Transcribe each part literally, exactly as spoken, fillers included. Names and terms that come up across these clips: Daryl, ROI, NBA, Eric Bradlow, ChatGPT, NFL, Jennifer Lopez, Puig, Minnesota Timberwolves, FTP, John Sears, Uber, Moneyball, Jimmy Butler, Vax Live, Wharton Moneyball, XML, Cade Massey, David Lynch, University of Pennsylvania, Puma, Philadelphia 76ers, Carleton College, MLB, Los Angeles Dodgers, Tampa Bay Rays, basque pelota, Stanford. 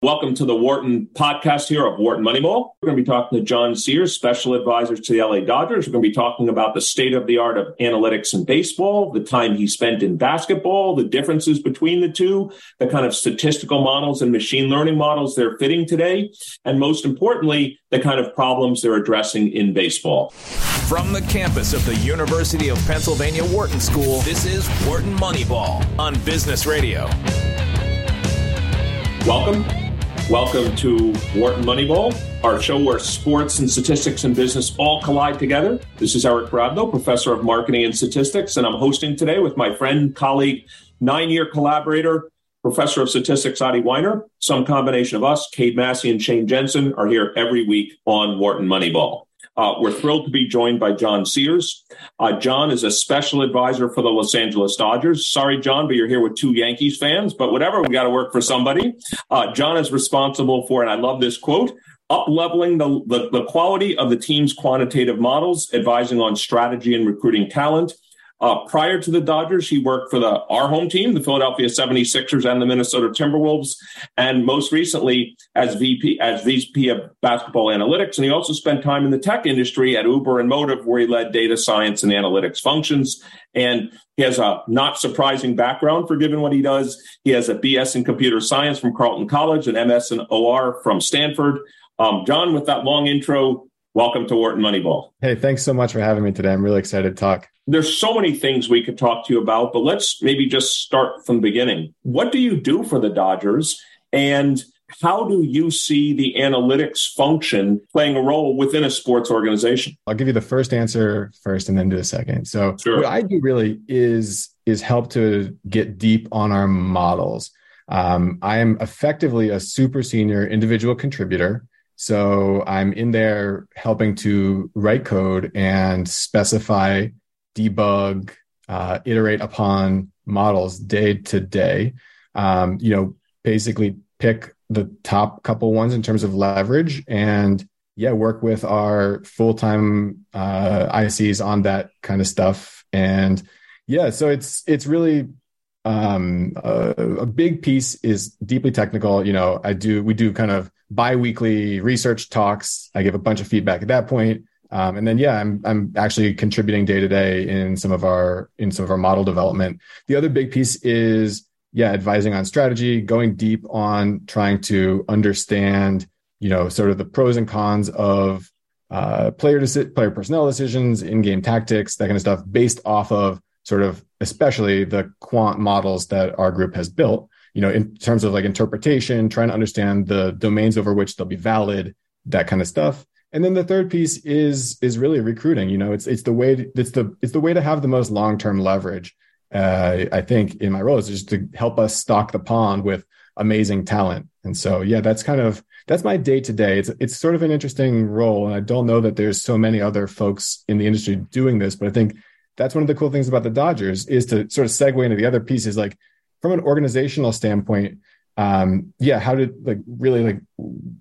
Welcome to the Wharton podcast here at Wharton Moneyball. We're going to be talking to John Sears, special advisor to the L A Dodgers. We're going to be talking about the state of the art of analytics in baseball, the time he spent in basketball, the differences between the two, the kind of statistical models and machine learning models they're fitting today, and most importantly, the kind of problems they're addressing in baseball. From the campus of the University of Pennsylvania Wharton School, this is Wharton Moneyball on Business Radio. Welcome. Welcome to Wharton Moneyball, our show where sports and statistics and business all collide together. This is Eric Bradlow, professor of marketing and statistics, and I'm hosting today with my friend, colleague, nine-year collaborator, professor of statistics, Adi Wyner. Some combination of us, Cade Massey and Shane Jensen, are here every week on Wharton Moneyball. Uh, we're thrilled to be joined by John Sears. Uh, John is a special advisor for the Los Angeles Dodgers. Sorry, John, but you're here with two Yankees fans, but whatever, we got to work for somebody. Uh, John is responsible for, and I love this quote, up-leveling the, the, the quality of the team's quantitative models, advising on strategy and recruiting talent. Uh, prior to the Dodgers, he worked for the our home team, the Philadelphia seventy-sixers and the Minnesota Timberwolves, and most recently as V P as V P of basketball analytics. And he also spent time in the tech industry at Uber and Motive, where he led data science and analytics functions. And he has a not surprising background for given what he does. He has a B S in computer science from Carleton College and M S in O R from Stanford. Um, John, with that long intro, welcome to Wharton Moneyball. Hey, thanks so much for having me today. I'm really excited to talk. There's so many things we could talk to you about, but let's maybe just start from the beginning. What do you do for the Dodgers, and how do you see the analytics function playing a role within a sports organization? I'll give you the first answer first and then do the second. So sure. What I do really is, is help to get deep on our models. Um, I am effectively a super senior individual contributor. So I'm in there helping to write code and specify, debug, uh, iterate upon models day to day. Um, you know, basically pick the top couple ones in terms of leverage and yeah, work with our full-time uh, I Cs on that kind of stuff. And yeah, so it's it's really um, a, a big piece is deeply technical. You know, I do we do kind of bi-weekly research talks. I give a bunch of feedback at that point. Um, and then, yeah, I'm, I'm actually contributing day to day in some of our, in some of our model development. The other big piece is, yeah, advising on strategy, going deep on trying to understand, you know, sort of the pros and cons of, uh, player deci- player personnel decisions, in-game tactics, that kind of stuff based off of sort of, especially the quant models that our group has built. You know, in terms of like interpretation, trying to understand the domains over which they'll be valid, that kind of stuff. And then the third piece is is really recruiting. You know, it's it's the way to, it's the it's the way to have the most long-term leverage. Uh, I think in my role is just to help us stock the pond with amazing talent. And so, yeah, that's kind of that's my day to day. It's it's sort of an interesting role, and I don't know that there's so many other folks in the industry doing this, but I think that's one of the cool things about the Dodgers is to sort of segue into the other pieces, like. From an organizational standpoint, um, yeah, how did like really like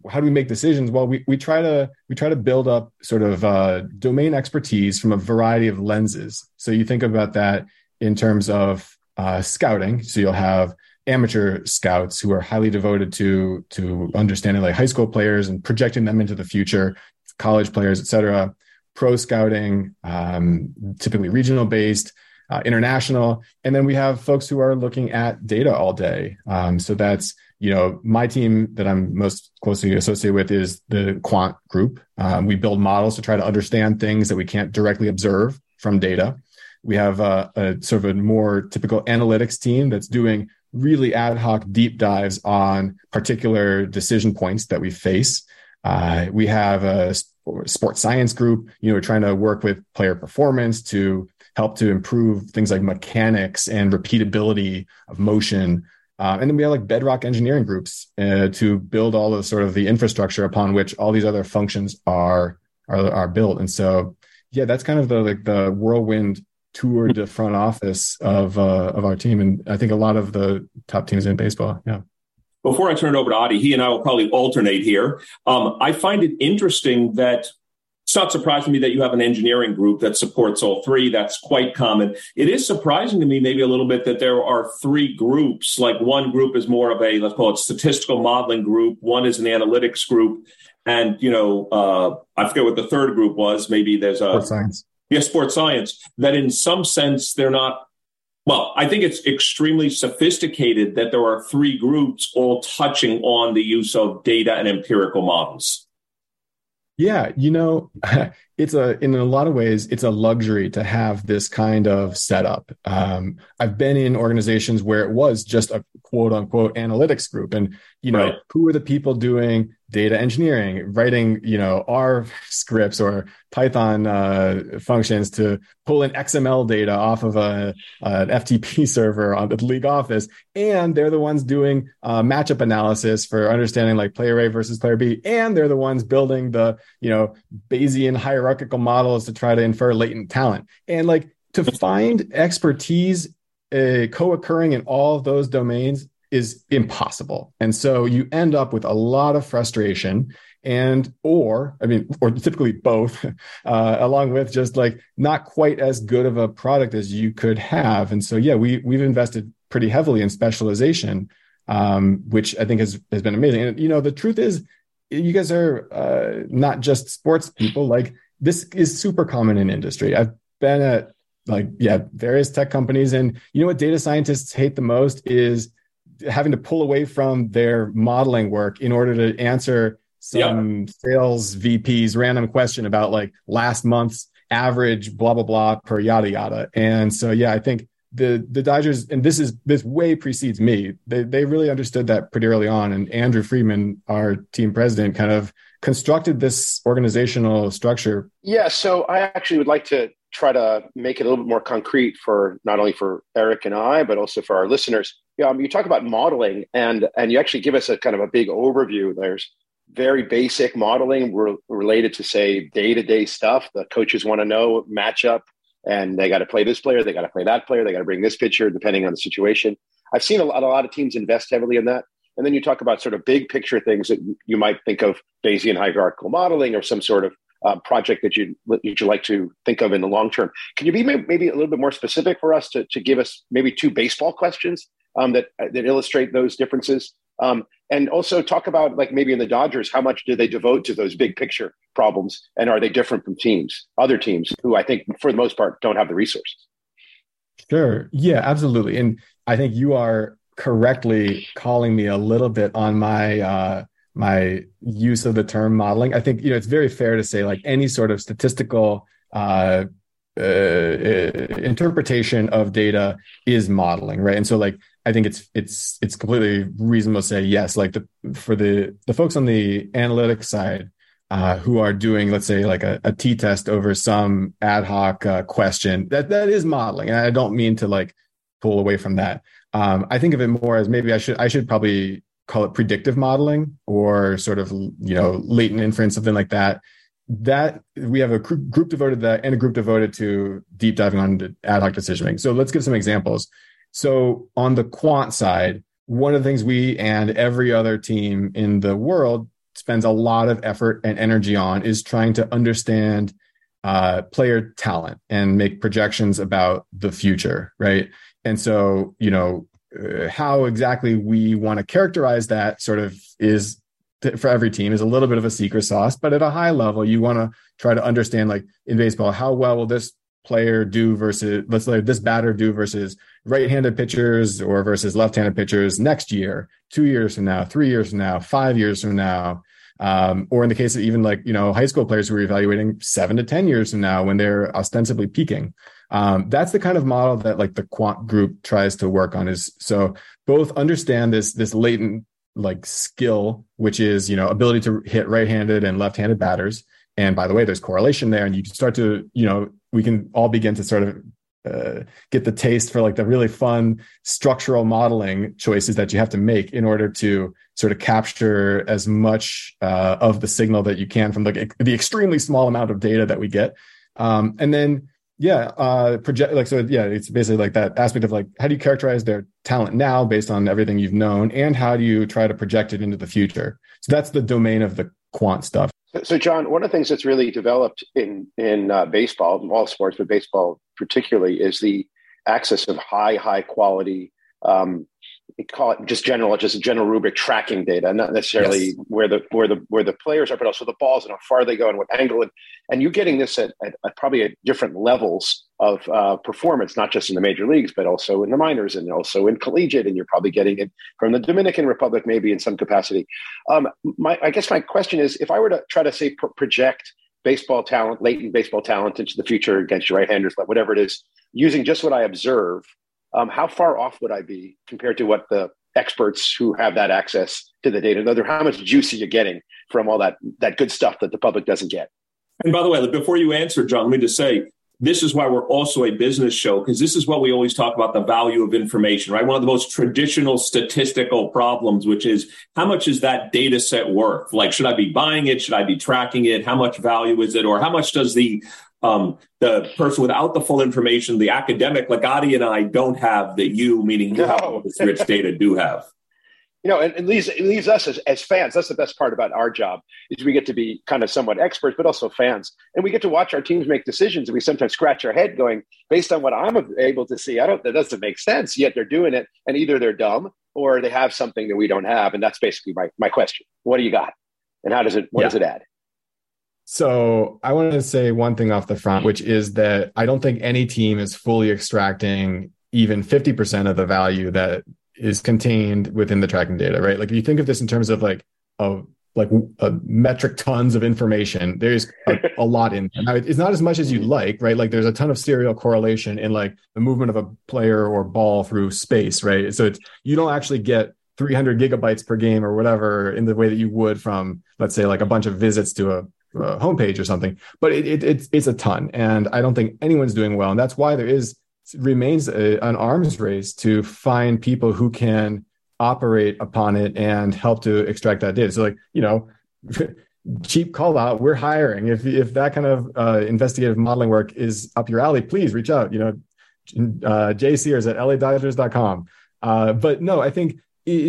how do we make decisions? Well, we we try to we try to build up sort of uh, domain expertise from a variety of lenses. So you think about that in terms of uh, scouting. So you'll have amateur scouts who are highly devoted to to understanding like high school players and projecting them into the future, college players, et cetera. Pro scouting, um, typically regional based. Uh, international. And then we have folks who are looking at data all day. Um, so that's, you know, my team that I'm most closely associated with is the quant group. Um, we build models to try to understand things that we can't directly observe from data. We have uh, a sort of a more typical analytics team that's doing really ad hoc deep dives on particular decision points that we face. Uh, we have a sports science group, you know, we're trying to work with player performance to help to improve things like mechanics and repeatability of motion. Uh, and then we have like bedrock engineering groups uh, to build all of sort of the infrastructure upon which all these other functions are, are, are built. And so, yeah, that's kind of the, like the whirlwind tour de front office of, uh, of our team. And I think a lot of the top teams in baseball. Yeah. Before I turn it over to Adi, he and I will probably alternate here. Um, I find it interesting that not surprising to me that you have an engineering group that supports all three. That's quite common. It is surprising to me maybe a little bit that there are three groups. Like one group is more of a, let's call it statistical modeling group. One is an analytics group. And, you know, uh, I forget what the third group was. Maybe there's a sports science. Yeah, sports science, that in some sense they're not. Well, I think it's extremely sophisticated that there are three groups all touching on the use of data and empirical models. Yeah, you know, it's a in a lot of ways, it's a luxury to have this kind of setup. Um, I've been in organizations where it was just a quote unquote analytics group. And, you know, right. Who are the people doing data engineering, writing, you know, R scripts or Python uh, functions to pull in X M L data off of a, an F T P server on the league office. And they're the ones doing uh, matchup analysis for understanding like player A versus player B. And they're the ones building the, you know, Bayesian hierarchy. Hierarchical models to try to infer latent talent. And like to find expertise uh, co-occurring in all of those domains is impossible. And so you end up with a lot of frustration and, or, I mean, or typically both, uh, along with just like not quite as good of a product as you could have. And so, yeah, we, we've invested pretty heavily in specialization, um, which I think has, has been amazing. And, you know, the truth is you guys are uh, not just sports people. Like, this is super common in industry. I've been at like, yeah, various tech companies. And you know what data scientists hate the most is having to pull away from their modeling work in order to answer some yep. sales V P's random question about like last month's average, blah, blah, blah, per yada, yada. And so, yeah, I think the the Dodgers, and this is this way precedes me. They they really understood that pretty early on. And Andrew Friedman, our team president, kind of constructed this organizational structure. Yeah, so I actually would like to try to make it a little bit more concrete for not only for Eric and I, but also for our listeners. Yeah, I mean, you talk about modeling, and and you actually give us a kind of a big overview. There's very basic modeling re- related to, say, day-to-day stuff. The coaches want to know matchup, and they got to play this player, they got to play that player, they got to bring this pitcher, depending on the situation. I've seen a lot, a lot of teams invest heavily in that. And then you talk about sort of big picture things that you might think of Bayesian hierarchical modeling or some sort of uh, project that you'd, you'd like to think of in the long term. Can you be maybe a little bit more specific for us to, to give us maybe two baseball questions um, that, that illustrate those differences? Um, and also talk about like maybe in the Dodgers, how much do they devote to those big picture problems? And are they different from teams, other teams who I think for the most part don't have the resources? Sure. Yeah, absolutely. And I think you are correctly calling me a little bit on my uh, my use of the term modeling. I think, you know, it's very fair to say like any sort of statistical uh, uh, interpretation of data is modeling, right? And so like I think it's it's it's completely reasonable to say yes. Like the for the the folks on the analytics side uh, who are doing, let's say, like a, a t-test over some ad hoc uh, question, that that is modeling, and I don't mean to like pull away from that. Um, I think of it more as maybe I should I should probably call it predictive modeling or sort of, you know, latent inference, something like that. That we have a group devoted to that and a group devoted to deep diving on ad hoc decision making. So let's give some examples. So on the quant side, one of the things we and every other team in the world spends a lot of effort and energy on is trying to understand uh, player talent and make projections about the future, right? And so, you know, uh, how exactly we want to characterize that sort of is th- for every team is a little bit of a secret sauce. But at a high level, you want to try to understand, like in baseball, how well will this player do versus let's say this batter do versus right-handed pitchers or versus left-handed pitchers next year, two years from now, three years from now, five years from now. Um, or in the case of even like, you know, high school players who are evaluating seven to ten years from now when they're ostensibly peaking. Um, that's the kind of model that like the quant group tries to work on is so both understand this, this latent like skill, which is, you know, ability to hit right-handed and left-handed batters. And by the way, there's correlation there and you can start to, you know, we can all begin to sort of uh, get the taste for like the really fun structural modeling choices that you have to make in order to sort of capture as much uh, of the signal that you can from like the extremely small amount of data that we get. Um, and then, yeah, uh, project like, so yeah, it's basically like that aspect of like, how do you characterize their talent now based on everything you've known and how do you try to project it into the future? So that's the domain of the quant stuff. So, John, one of the things that's really developed in in uh, baseball, in all sports, but baseball particularly, is the access of high, high quality, um, call it just general, just general rubric tracking data, not necessarily yes. where the where the where the players are, but also the balls and how far they go and what angle. And, and you're getting this at, at, at probably at different levels of uh, performance, not just in the major leagues, but also in the minors and also in collegiate. And you're probably getting it from the Dominican Republic, maybe in some capacity. Um, my, I guess my question is, if I were to try to say pro- project baseball talent, latent baseball talent into the future against your right-handers, whatever it is, using just what I observe, um, how far off would I be compared to what the experts who have that access to the data, no matter how much juice you're getting from all that, that good stuff that the public doesn't get? And by the way, before you answer, John, let me just say, this is why we're also a business show, because this is what we always talk about, the value of information, right? One of the most traditional statistical problems, which is how much is that data set worth? Like, should I be buying it? Should I be tracking it? How much value is it? Or how much does the um, the person without the full information, the academic, like Adi and I don't have, that you, meaning you have all this rich data, do have? You know, and it leaves, it leaves us as, as fans. That's the best part about our job, is we get to be kind of somewhat experts, but also fans. And we get to watch our teams make decisions. And we sometimes scratch our head going, based on what I'm able to see, I don't, that doesn't make sense. Yet they're doing it. And either they're dumb or they have something that we don't have. And that's basically my, my question. What do you got? And how does it, what yeah. does it add? So I wanted to say one thing off the front, which is that I don't think any team is fully extracting even fifty percent of the value that is contained within the tracking data, right? Like, if you think of this in terms of like a like a metric tons of information, there's a, a lot in there. Now, it's not as much as you'd like, right? Like, there's a ton of serial correlation in like the movement of a player or ball through space, right? So it's, you don't actually get three hundred gigabytes per game or whatever in the way that you would from, let's say, like a bunch of visits to a, a homepage or something. But it, it it's it's a ton, and I don't think anyone's doing well, and that's why there is. remains a, an arms race to find people who can operate upon it and help to extract that data. So, like, you know, cheap call out, we're hiring. If if that kind of uh, investigative modeling work is up your alley, please reach out, you know, uh, J Sears at L A Dodgers dot com. Uh, but no, I think,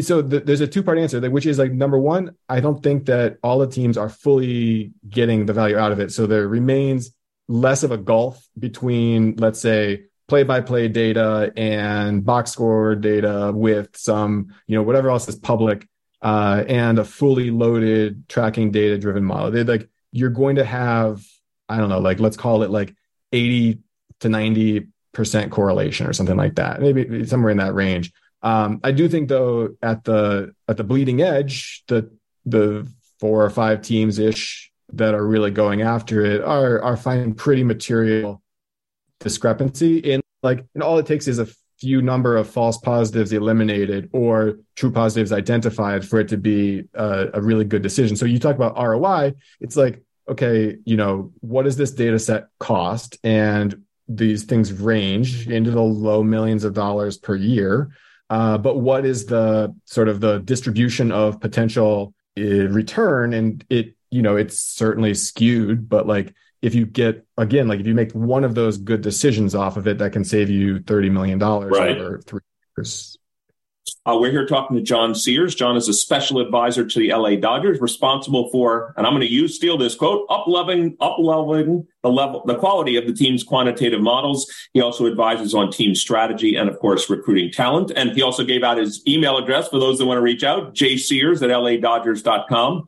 so th- there's a two-part answer, which is like, number one, I don't think that all the teams are fully getting the value out of it. So there remains less of a gulf between, let's say, play-by-play data and box score data with some, you know, whatever else is public, uh, and a fully loaded tracking data-driven model. They're like, you're going to have, I don't know, like, let's call it like eighty to ninety percent correlation or something like that, maybe somewhere in that range. Um, I do think, though, at the at the bleeding edge, the the four or five teams ish that are really going after it are are finding pretty material discrepancy in, like, and all it takes is a few number of false positives eliminated or true positives identified for it to be a, a really good decision. So you talk about R O I, it's like, okay, you know, what does this data set cost? And these things range into the low millions of dollars per year. Uh, but what is the sort of the distribution of potential uh, return? And it, you know, it's certainly skewed, but like, if you get, again, like if you make one of those good decisions off of it, that can save you thirty million dollars right. over three years. Uh, we're here talking to John Sears. John is a special advisor to the L A Dodgers, responsible for, and I'm going to use, steal this quote, up-leveling, up-leveling the level, the quality of the team's quantitative models. He also advises on team strategy and, of course, recruiting talent. And he also gave out his email address for those that want to reach out, J Sears at L A Dodgers dot com.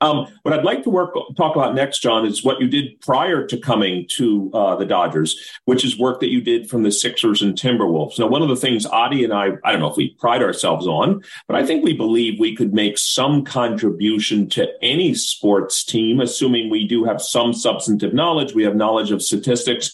Um, what I'd like to work talk about next, John, is what you did prior to coming to uh, the Dodgers, which is work that you did from the Sixers and Timberwolves. Now, one of the things Adi and I, I don't know if we pride ourselves on, but I think we believe we could make some contribution to any sports team, assuming we do have some substantive knowledge. We have knowledge of statistics.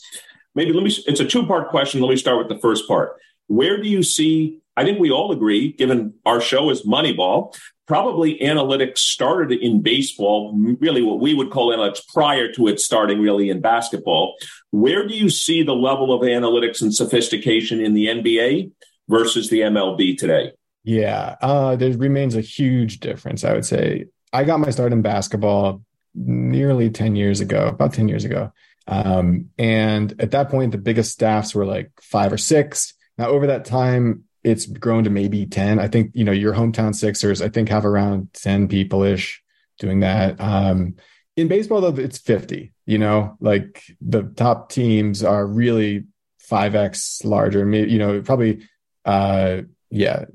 Maybe let me, it's a two-part question. Let me start with the first part. Where do you see, I think we all agree, given our show is Moneyball, probably analytics started in baseball, really what we would call analytics prior to it starting really in basketball. Where do you see the level of analytics and sophistication in the N B A versus the M L B today? Yeah, uh, there remains a huge difference, I would say. I got my start in basketball nearly ten years ago, about ten years ago. Um, and at that point, the biggest staffs were like five or six. Now, over that time, it's grown to maybe ten. I think, you know, your hometown Sixers, I think, have around ten people-ish doing that. Um, In baseball, though, it's fifty, you know, like the top teams are really five X larger, maybe, you know, probably, uh, yeah,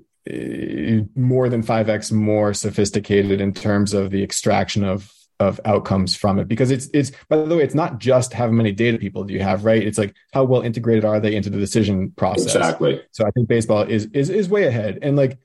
more than five X more sophisticated in terms of the extraction of of outcomes from it. Because it's, it's, by the way, it's not just how many data people do you have, right? It's like, how well integrated are they into the decision process? Exactly. So I think baseball is, is, is way ahead. And like,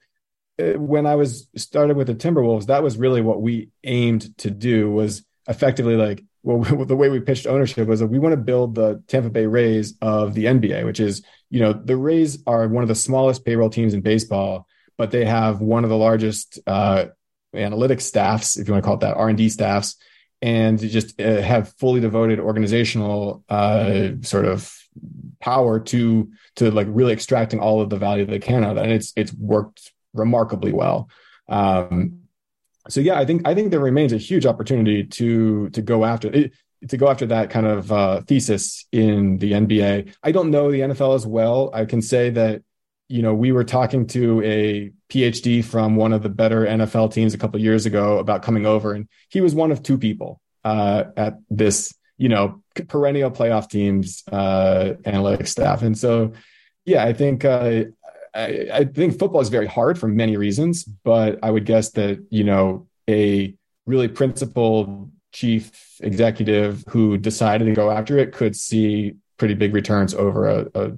when I was started with the Timberwolves, that was really what we aimed to do, was effectively like, well, the way we pitched ownership was that we want to build the Tampa Bay Rays of the N B A, which is, you know, the Rays are one of the smallest payroll teams in baseball, but they have one of the largest, uh, analytics staffs, if you want to call it that, R and D staffs, and just uh, have fully devoted organizational uh, sort of power to to like really extracting all of the value they can out of that. And it's it's worked remarkably well. Um, so yeah, I think I think there remains a huge opportunity to to go after it, to go after that kind of uh, thesis in the N B A. I don't know the N F L as well. I can say that, you know, we were talking to a PhD from one of the better N F L teams a couple of years ago about coming over, and he was one of two people uh, at this, you know, perennial playoff teams uh, analytics staff. And so, yeah, I think uh, I, I think football is very hard for many reasons, but I would guess that, you know, a really principled chief executive who decided to go after it could see pretty big returns over a, a,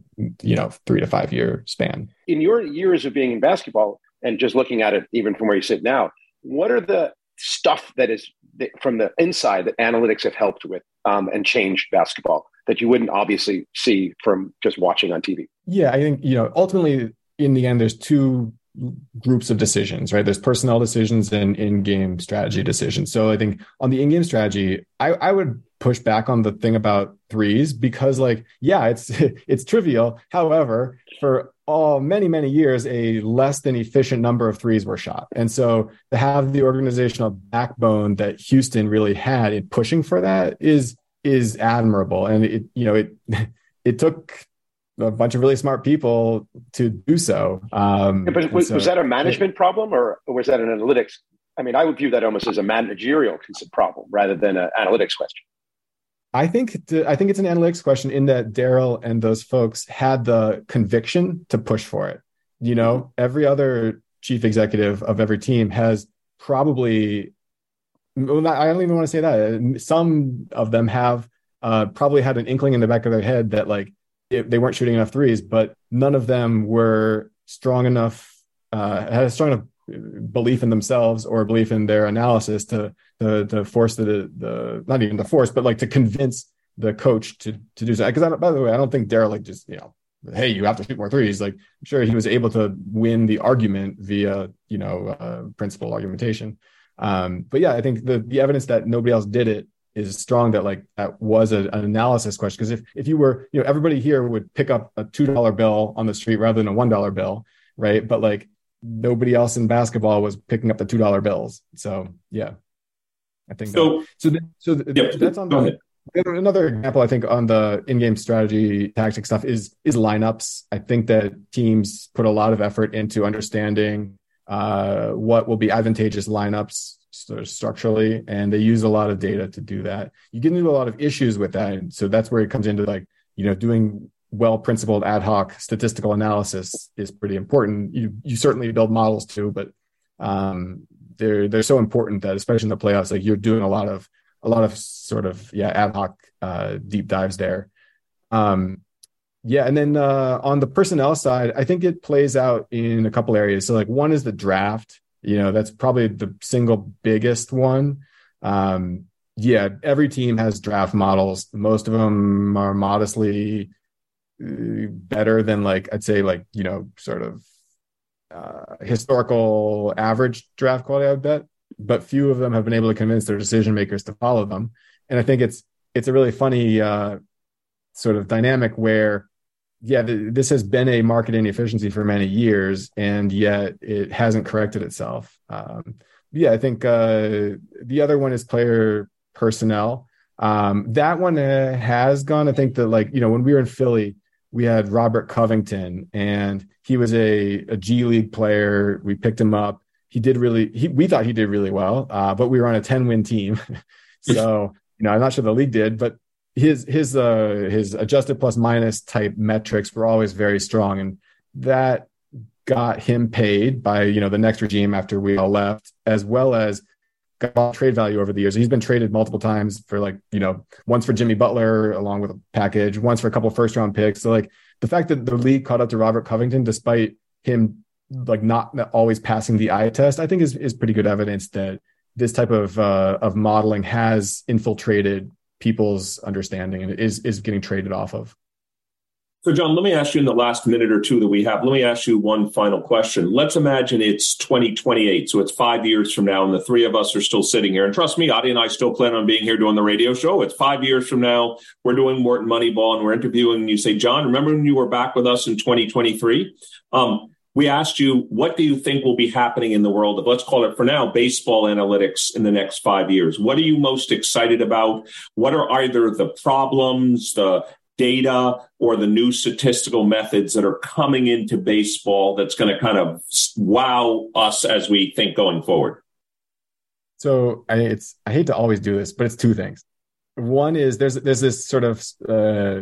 you know, three to five year span. In your years of being in basketball and just looking at it, even from where you sit now, what are the stuff that is the, from the inside that analytics have helped with um, and changed basketball that you wouldn't obviously see from just watching on T V? Yeah, I think, you know, ultimately in the end, there's two groups of decisions, right? There's personnel decisions and in-game strategy decisions. So I think on the in-game strategy, I, I would push back on the thing about threes, because like, yeah, it's, it's trivial. However, for all many, many years, a less than efficient number of threes were shot. And so to have the organizational backbone that Houston really had in pushing for that is, is admirable. And it, you know, it, it took a bunch of really smart people to do so. Um, yeah, but was, so, was that a management yeah. problem, or, or was that an analytics? I mean, I would view that almost as a managerial problem rather than an analytics question. I think the, I think it's an analytics question, in that Daryl and those folks had the conviction to push for it. You know, every other chief executive of every team has probably, well, not, I don't even want to say that. Some of them have uh, probably had an inkling in the back of their head that like it, they weren't shooting enough threes, but none of them were strong enough, uh, had a strong enough belief in themselves or belief in their analysis to to, to force the, the not even the force, but like to convince the coach to to do so. Because I don't, by the way, I don't think Daryl like just, you know, hey, you have to shoot more threes. Like, I'm sure he was able to win the argument via, you know, uh, principled argumentation. Um, but yeah, I think the the evidence that nobody else did it is strong, that like that was a, an analysis question. Because if if you were, you know, everybody here would pick up a two dollar bill on the street rather than a one dollar bill, right? But like, nobody else in basketball was picking up the two dollar bills. So, yeah, I think so. That, so, th- so th- yep, that's on the, another example, I think, on the in-game strategy tactic stuff is, is lineups. I think that teams put a lot of effort into understanding uh, what will be advantageous lineups sort of structurally, and they use a lot of data to do that. You get into a lot of issues with that. And so that's where it comes into like, you know, doing well-principled ad hoc statistical analysis is pretty important. You you certainly build models too, but um, they're they're so important that, especially in the playoffs, like you're doing a lot of a lot of sort of yeah ad hoc uh, deep dives there. Um, yeah, and then uh, on the personnel side, I think it plays out in a couple areas. So like one is the draft. You know, that's probably the single biggest one. Um, yeah, every team has draft models. Most of them are modestly better than like, I'd say like, you know, sort of uh, historical average draft quality, I would bet, but few of them have been able to convince their decision makers to follow them. And I think it's, it's a really funny uh, sort of dynamic where, yeah, th- this has been a market inefficiency for many years, and yet it hasn't corrected itself. Um, yeah, I think uh, the other one is player personnel. Um, that one uh, has gone. I think that like, you know, when we were in Philly, we had Robert Covington, and he was a, a G League player. We picked him up. He did really, he, we thought he did really well, uh, but we were on a ten win team. So, you know, I'm not sure the league did, but his his uh, his adjusted plus minus type metrics were always very strong, and that got him paid by, you know, the next regime after we all left, as well as got trade value over the years. He's been traded multiple times for, like, you know, once for Jimmy Butler along with a package, once for a couple first round picks. So, like, the fact that the league caught up to Robert Covington, despite him like not always passing the eye test, I think is is pretty good evidence that this type of uh, of modeling has infiltrated people's understanding and is is getting traded off of. So, John, let me ask you in the last minute or two that we have, let me ask you one final question. Let's imagine it's twenty twenty-eight. So it's five years from now, and the three of us are still sitting here. And trust me, Adi and I still plan on being here doing the radio show. It's five years from now. We're doing Wharton Moneyball, and we're interviewing. And you say, John, remember when you were back with us in twenty twenty-three? Um, we asked you, what do you think will be happening in the world of, let's call it for now, baseball analytics in the next five years? What are you most excited about? What are either the problems, the data, or the new statistical methods that are coming into baseball that's going to kind of wow us as we think going forward? So I, it's, I hate to always do this, but it's two things. One is there's there's this sort of uh,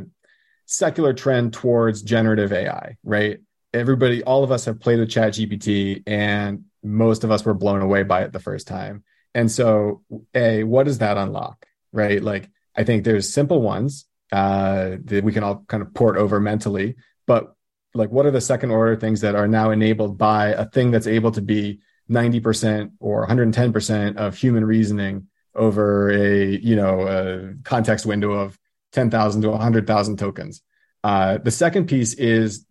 secular trend towards generative A I, right? Everybody, all of us have played with ChatGPT, and most of us were blown away by it the first time. And so, A, what does that unlock, right? Like, I think there's simple ones uh that we can all kind of port over mentally, but like, what are the second order things that are now enabled by a thing that's able to be ninety percent or one hundred ten percent of human reasoning over a, you know, a context window of ten thousand to one hundred thousand tokens? Uh the second piece is,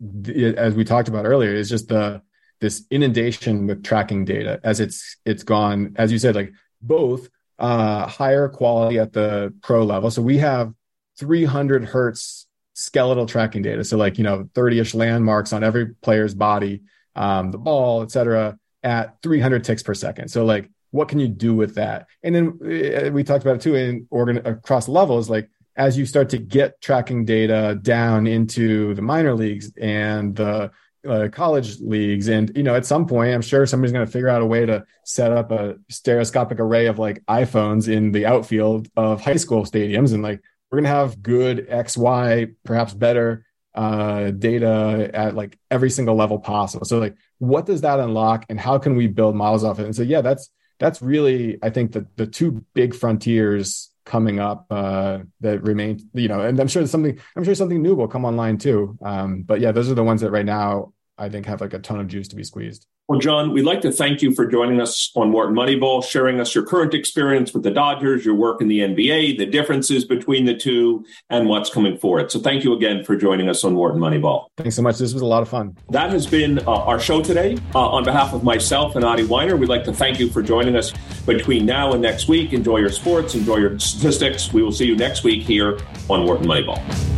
as we talked about earlier, is just the this inundation with tracking data as it's it's gone, as you said, like both uh higher quality at the pro level. So we have three hundred hertz skeletal tracking data. So, like, you know, thirty-ish landmarks on every player's body, um, the ball, et cetera, at three hundred ticks per second. So, like, what can you do with that? And then we talked about it too, in organ across levels, like as you start to get tracking data down into the minor leagues and the uh, college leagues. And, you know, at some point, I'm sure somebody's going to figure out a way to set up a stereoscopic array of like iPhones in the outfield of high school stadiums. And like, we're going to have good X, Y, perhaps better uh, data at like every single level possible. So, like, what does that unlock, and how can we build models off it? And so, yeah, that's, that's really, I think, the, the two big frontiers coming up uh, that remain, you know, and I'm sure something, I'm sure something new will come online too. Um, but yeah, those are the ones that right now I think have like a ton of juice to be squeezed. Well, John, we'd like to thank you for joining us on Wharton Moneyball, sharing us your current experience with the Dodgers, your work in the N B A, the differences between the two, and what's coming forward. So thank you again for joining us on Wharton Moneyball. Thanks so much. This was a lot of fun. That has been uh, our show today. Uh, on behalf of myself and Adi Wyner, we'd like to thank you for joining us. Between now and next week, enjoy your sports, enjoy your statistics. We will see you next week here on Wharton Moneyball.